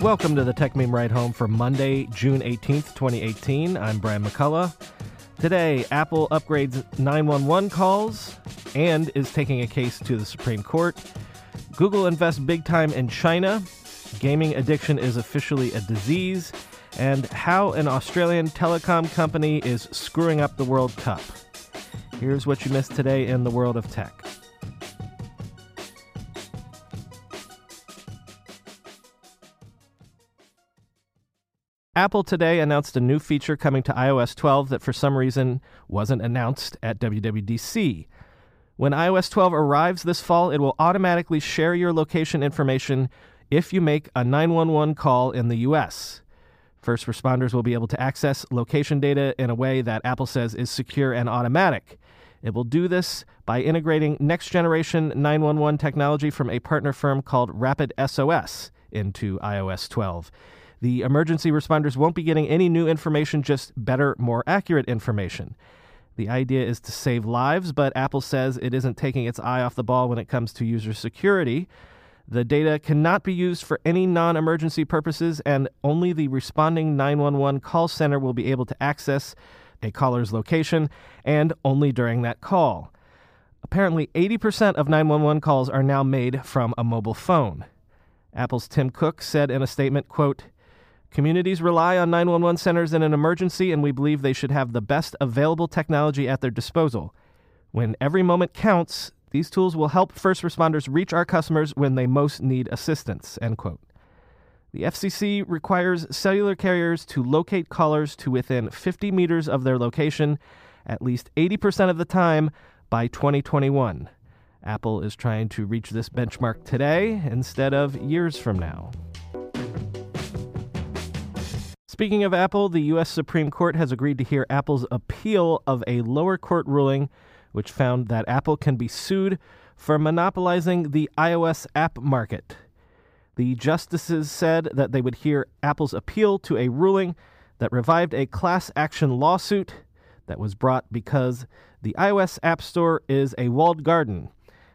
Welcome to the Tech Meme Ride Home for Monday, June 18th, 2018. I'm Brian McCullough. Today, Apple upgrades 911 calls and is taking a case to the Supreme Court. Google invests big time in China. Gaming addiction is officially a disease. And how an Australian telecom company is screwing up the World Cup. Here's what you missed today in the world of tech. Apple today announced a new feature coming to iOS 12 that for some reason wasn't announced at WWDC. When iOS 12 arrives this fall, it will automatically share your location information if you make a 911 call in the U.S. First responders will be able to access location data in a way that Apple says is secure and automatic. It will do this by integrating next-generation 911 technology from a partner firm called RapidSOS into iOS 12. The emergency responders won't be getting any new information, just better, more accurate information. The idea is to save lives, but Apple says it isn't taking its eye off the ball when it comes to user security. The data cannot be used for any non-emergency purposes, and only the responding 911 call center will be able to access a caller's location, and only during that call. Apparently, 80% of 911 calls are now made from a mobile phone. Apple's Tim Cook said in a statement, quote, "Communities rely on 911 centers in an emergency, and we believe they should have the best available technology at their disposal. When every moment counts, these tools will help first responders reach our customers when they most need assistance," end quote. The FCC requires cellular carriers to locate callers to within 50 meters of their location at least 80% of the time by 2021. Apple is trying to reach this benchmark today instead of years from now. Speaking of Apple, the U.S. Supreme Court has agreed to hear Apple's appeal of a lower court ruling which found that Apple can be sued for monopolizing the iOS app market. The justices said that they would hear Apple's appeal to a ruling that revived a class action lawsuit that was brought because the iOS App Store is a walled garden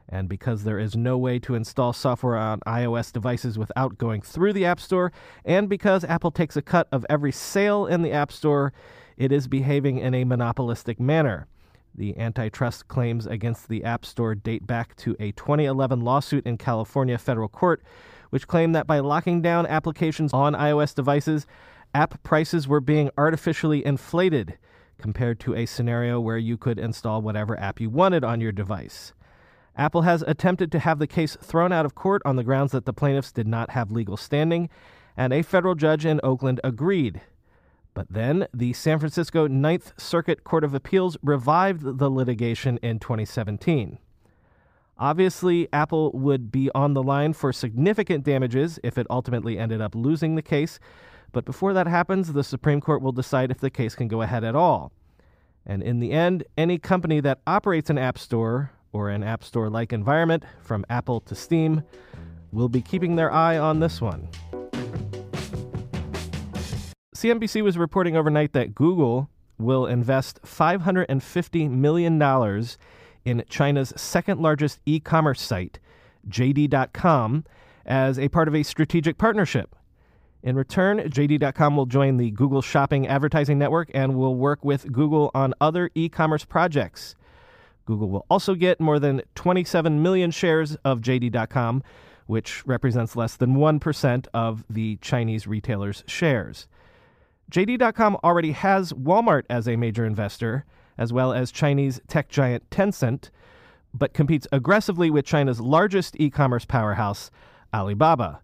and because there is no way to install software on iOS devices without going through the App Store, and because Apple takes a cut of every sale in the App Store, it is behaving in a monopolistic manner. The antitrust claims against the App Store date back to a 2011 lawsuit in California federal court, which claimed that by locking down applications on iOS devices, app prices were being artificially inflated compared to a scenario where you could install whatever app you wanted on your device. Apple has attempted to have the case thrown out of court on the grounds that the plaintiffs did not have legal standing, and a federal judge in Oakland agreed. But then, the San Francisco Ninth Circuit Court of Appeals revived the litigation in 2017. Obviously, Apple would be on the line for significant damages if it ultimately ended up losing the case, but before that happens, the Supreme Court will decide if the case can go ahead at all. And in the end, any company that operates an app store or an App Store-like environment, from Apple to Steam, will be keeping their eye on this one. CNBC was reporting overnight that Google will invest $550 million in China's second-largest e-commerce site, JD.com, as a part of a strategic partnership. In return, JD.com will join the Google Shopping advertising network and will work with Google on other e-commerce projects. Google will also get more than 27 million shares of JD.com, which represents less than 1% of the Chinese retailer's shares. JD.com already has Walmart as a major investor, as well as Chinese tech giant Tencent, but competes aggressively with China's largest e-commerce powerhouse, Alibaba.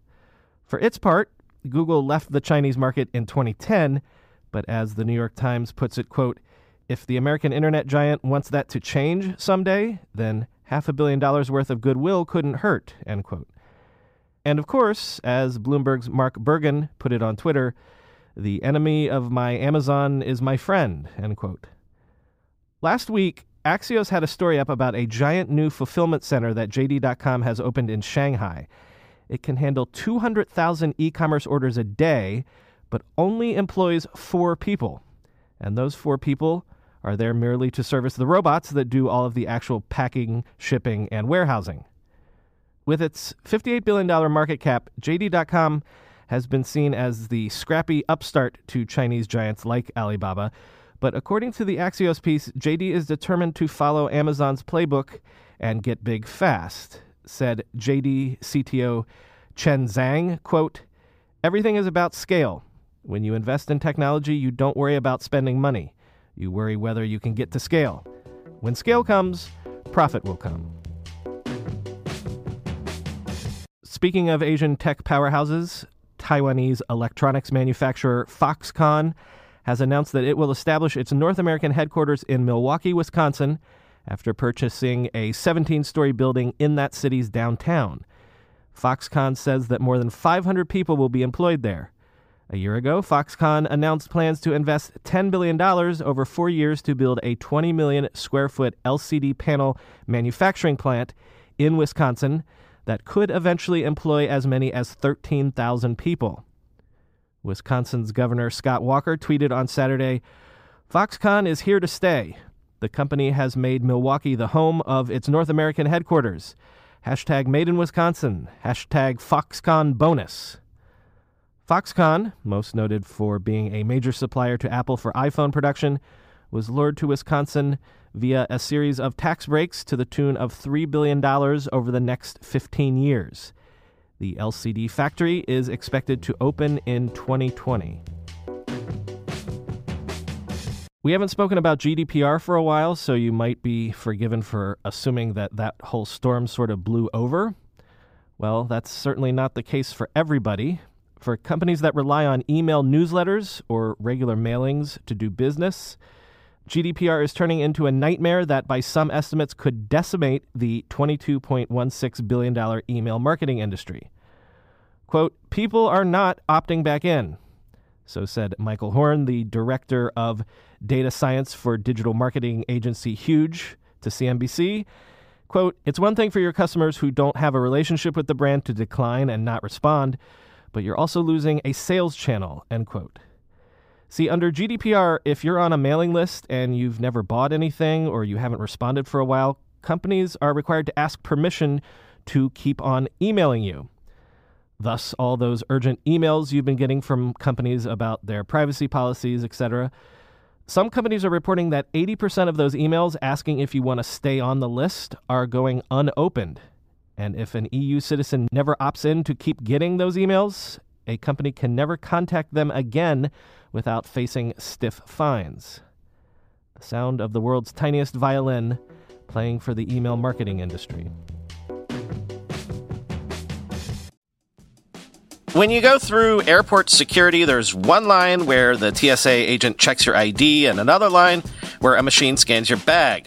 For its part, Google left the Chinese market in 2010, but as the New York Times puts it, quote, "If the American internet giant wants that to change someday, then $500 million worth of goodwill couldn't hurt, end quote. And of course, as Bloomberg's Mark Bergen put it on Twitter, the enemy of my Amazon is my friend, end quote. Last week, Axios had a story up about a giant new fulfillment center that JD.com has opened in Shanghai. It can handle 200,000 e-commerce orders a day, but only employs 4 people. And those 4 people are there merely to service the robots that do all of the actual packing, shipping, and warehousing. With its $58 billion market cap, JD.com has been seen as the scrappy upstart to Chinese giants like Alibaba. But according to the Axios piece, JD is determined to follow Amazon's playbook and get big fast. Said JD CTO Chen Zhang, quote, "Everything is about scale. When you invest in technology, you don't worry about spending money. You worry whether you can get to scale. When scale comes, profit will come." Speaking of Asian tech powerhouses, Taiwanese electronics manufacturer Foxconn has announced that it will establish its North American headquarters in Milwaukee, Wisconsin, after purchasing a 17-story building in that city's downtown. Foxconn says that more than 500 people will be employed there. A year ago, Foxconn announced plans to invest $10 billion over 4 years to build a 20-million-square-foot LCD panel manufacturing plant in Wisconsin that could eventually employ as many as 13,000 people. Wisconsin's Governor Scott Walker tweeted on Saturday, "Foxconn is here to stay. The company has made Milwaukee the home of its North American headquarters. Hashtag made in Wisconsin. Hashtag Foxconn bonus." Foxconn, most noted for being a major supplier to Apple for iPhone production, was lured to Wisconsin via a series of tax breaks to the tune of $3 billion over the next 15 years. The LCD factory is expected to open in 2020. We haven't spoken about GDPR for a while, so you might be forgiven for assuming that whole storm sort of blew over. Well, that's certainly not the case for everybody. For companies that rely on email newsletters or regular mailings to do business, GDPR is turning into a nightmare that, by some estimates, could decimate the $22.16 billion email marketing industry. Quote, "People are not opting back in." So said Michael Horn, the director of data science for digital marketing agency Huge, to CNBC. Quote, "It's one thing for your customers who don't have a relationship with the brand to decline and not respond, but you're also losing a sales channel," end quote. See, under GDPR, if you're on a mailing list and you've never bought anything or you haven't responded for a while, companies are required to ask permission to keep on emailing you. Thus, all those urgent emails you've been getting from companies about their privacy policies, etc. Some companies are reporting that 80% of those emails asking if you want to stay on the list are going unopened. And if an EU citizen never opts in to keep getting those emails, a company can never contact them again without facing stiff fines. The sound of the world's tiniest violin playing for the email marketing industry. When you go through airport security, there's one line where the TSA agent checks your ID and another line where a machine scans your bag.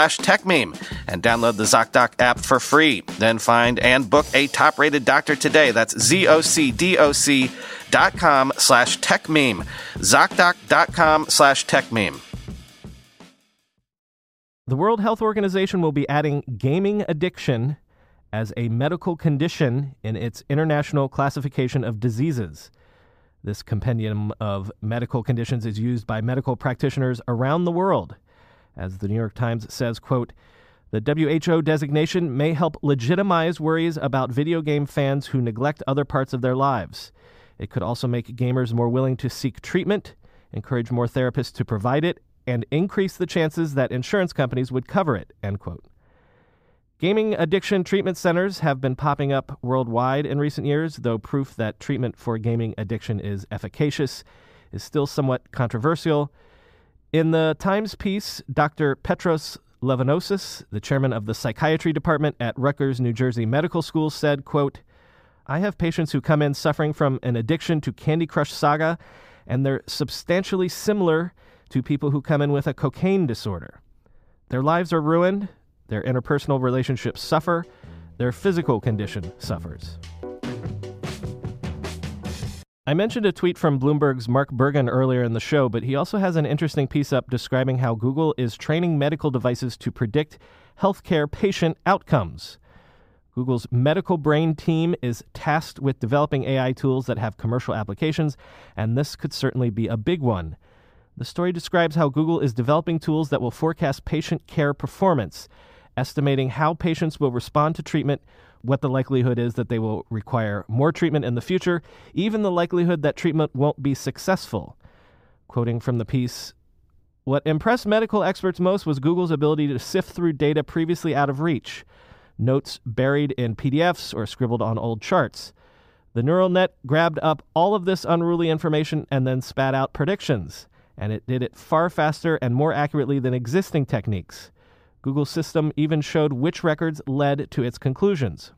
and download the ZocDoc app for free. Then find and book a top-rated doctor today. That's ZocDoc.com/techmeme. ZocDoc.com/techmeme. The World Health Organization will be adding gaming addiction as a medical condition in its international classification of diseases. This compendium of medical conditions is used by medical practitioners around the world. As the New York Times says, quote, "The WHO designation may help legitimize worries about video game fans who neglect other parts of their lives. It could also make gamers more willing to seek treatment, encourage more therapists to provide it, and increase the chances that insurance companies would cover it," end quote. Gaming addiction treatment centers have been popping up worldwide in recent years, though proof that treatment for gaming addiction is efficacious is still somewhat controversial. In the Times piece, Dr. Petros Levanosis, the chairman of the psychiatry department at Rutgers, New Jersey Medical School, said, quote, "I have patients who come in suffering from an addiction to Candy Crush Saga, and they're substantially similar to people who come in with a cocaine disorder. Their lives are ruined, their interpersonal relationships suffer, their physical condition suffers." I mentioned a tweet from Bloomberg's Mark Bergen earlier in the show, but he also has an interesting piece up describing how Google is training medical devices to predict healthcare patient outcomes. Google's medical brain team is tasked with developing AI tools that have commercial applications, and this could certainly be a big one. The story describes how Google is developing tools that will forecast patient care performance, estimating how patients will respond to treatment, what the likelihood is that they will require more treatment in the future, even the likelihood that treatment won't be successful. Quoting from the piece, "What impressed medical experts most was Google's ability to sift through data previously out of reach, notes buried in PDFs or scribbled on old charts. The neural net grabbed up all of this unruly information and then spat out predictions, and it did it far faster and more accurately than existing techniques. Google's system even showed which records led to its conclusions.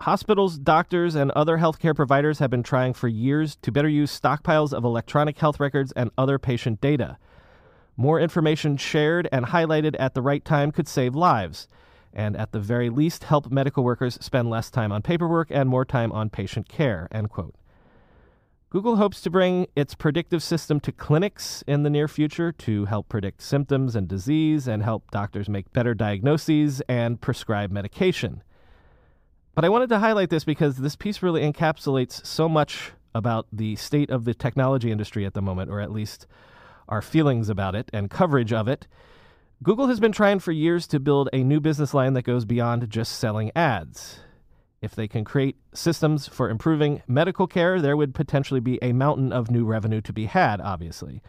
Hospitals, doctors, and other healthcare providers have been trying for years to better use stockpiles of electronic health records and other patient data. More information shared and highlighted at the right time could save lives, and at the very least help medical workers spend less time on paperwork and more time on patient care," end quote. Google hopes to bring its predictive system to clinics in the near future to help predict symptoms and disease and help doctors make better diagnoses and prescribe medication. But I wanted to highlight this because this piece really encapsulates so much about the state of the technology industry at the moment, or at least our feelings about it and coverage of it. Google has been trying for years to build a new business line that goes beyond just selling ads. If they can create systems for improving medical care, there would potentially be a mountain of new revenue to be had, obviously.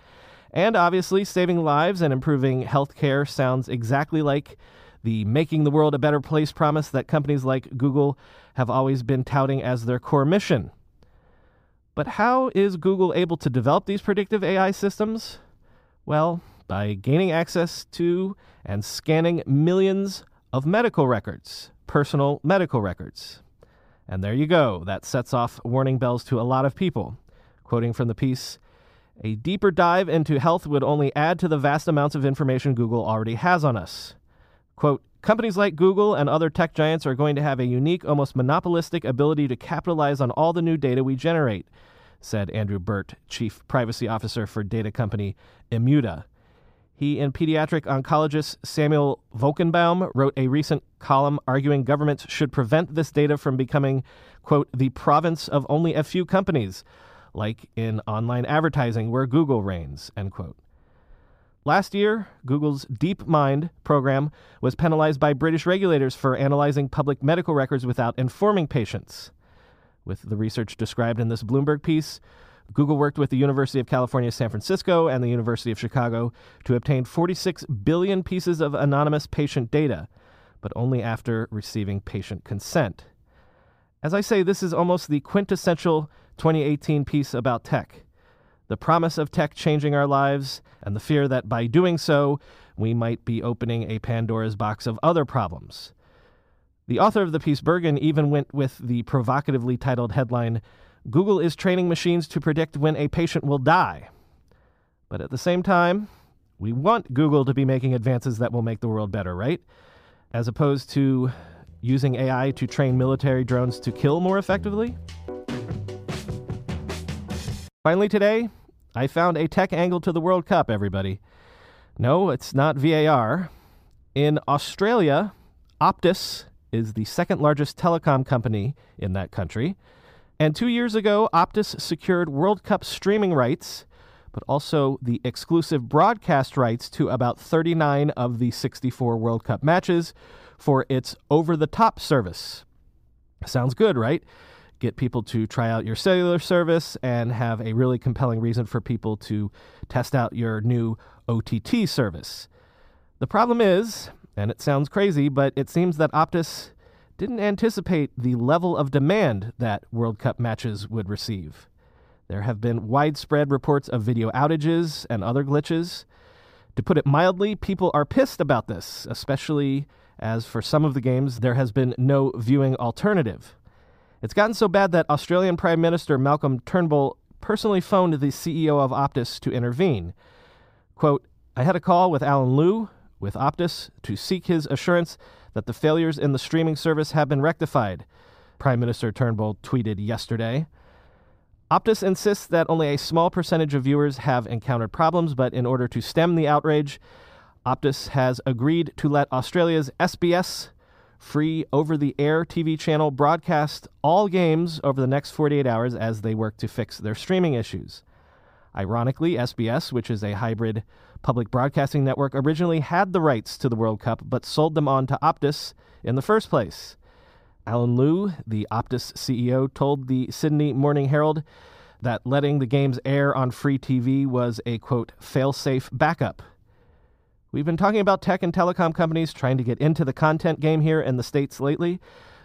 And obviously, saving lives and improving healthcare sounds exactly like the making the world a better place promise that companies like Google have always been touting as their core mission. But how is Google able to develop these predictive AI systems? Well, by gaining access to and scanning millions of medical records, personal medical records. And there you go. That sets off warning bells to a lot of people. Quoting from the piece, "A deeper dive into health would only add to the vast amounts of information Google already has on us." Quote, "Companies like Google and other tech giants are going to have a unique, almost monopolistic ability to capitalize on all the new data we generate," said Andrew Burt, chief privacy officer for data company Immuta. He and pediatric oncologist Samuel Volkenbaum wrote a recent column arguing governments should prevent this data from becoming, quote, the province of only a few companies, like in online advertising where Google reigns, end quote. Last year, Google's DeepMind program was penalized by British regulators for analyzing public medical records without informing patients. With the research described in this Bloomberg piece, Google worked with the University of California, San Francisco, and the University of Chicago to obtain 46 billion pieces of anonymous patient data, but only after receiving patient consent. As I say, this is almost the quintessential 2018 piece about tech. The promise of tech changing our lives, and the fear that by doing so, we might be opening a Pandora's box of other problems. The author of the piece, Bergen, even went with the provocatively titled headline, Google is training machines to predict when a patient will die. But at the same time, we want Google to be making advances that will make the world better, right? As opposed to using AI to train military drones to kill more effectively? Finally today, I found a tech angle to the World Cup, everybody. No, it's not VAR. In Australia, Optus is the second largest telecom company in that country. And 2 years ago, Optus secured World Cup streaming rights, but also the exclusive broadcast rights to about 39 of the 64 World Cup matches for its over-the-top service. Sounds good, right? Get people to try out your cellular service and have a really compelling reason for people to test out your new OTT service. The problem is, and it sounds crazy, but it seems that Optus didn't anticipate the level of demand that World Cup matches would receive. There have been widespread reports of video outages and other glitches. To put it mildly, people are pissed about this, especially as for some of the games there has been no viewing alternative. It's gotten so bad that Australian Prime Minister Malcolm Turnbull personally phoned the CEO of Optus to intervene. Quote, I had a call with Alan Liu with Optus to seek his assurance that the failures in the streaming service have been rectified, Prime Minister Turnbull tweeted yesterday. Optus insists that only a small percentage of viewers have encountered problems, but in order to stem the outrage, Optus has agreed to let Australia's SBS, free over-the-air TV channel, broadcast all games over the next 48 hours as they work to fix their streaming issues. Ironically, SBS, which is a hybrid public broadcasting network, originally had the rights to the World Cup, but sold them on to Optus in the first place. Alan Liu, the Optus CEO, told the Sydney Morning Herald that letting the games air on free TV was a, quote, fail-safe backup. We've been talking about tech and telecom companies trying to get into the content game here in the States lately.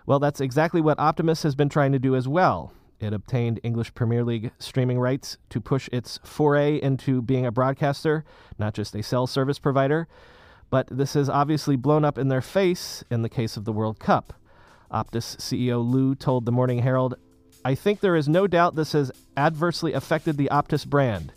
Well, that's exactly what Optimus has been trying to do as well. It obtained English Premier League streaming rights to push its foray into being a broadcaster, not just a cell service provider. But this has obviously blown up in their face in the case of the World Cup. Optus CEO Liu told the Morning Herald, I think there is no doubt this has adversely affected the Optus brand.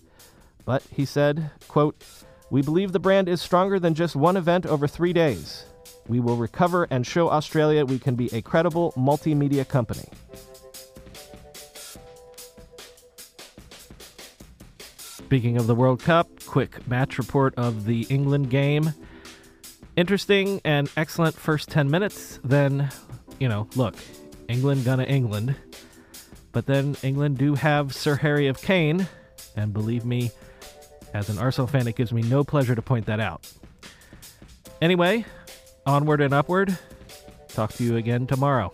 But he said, quote, we believe the brand is stronger than just one event over 3 days. We will recover and show Australia we can be a credible multimedia company. Speaking of the World Cup, quick match report of the England game. Interesting and excellent first 10 minutes. Then, look, England gonna England. But then England do have Sir Harry of Kane. And believe me, as an Arsenal fan, it gives me no pleasure to point that out. Anyway, onward and upward. Talk to you again tomorrow.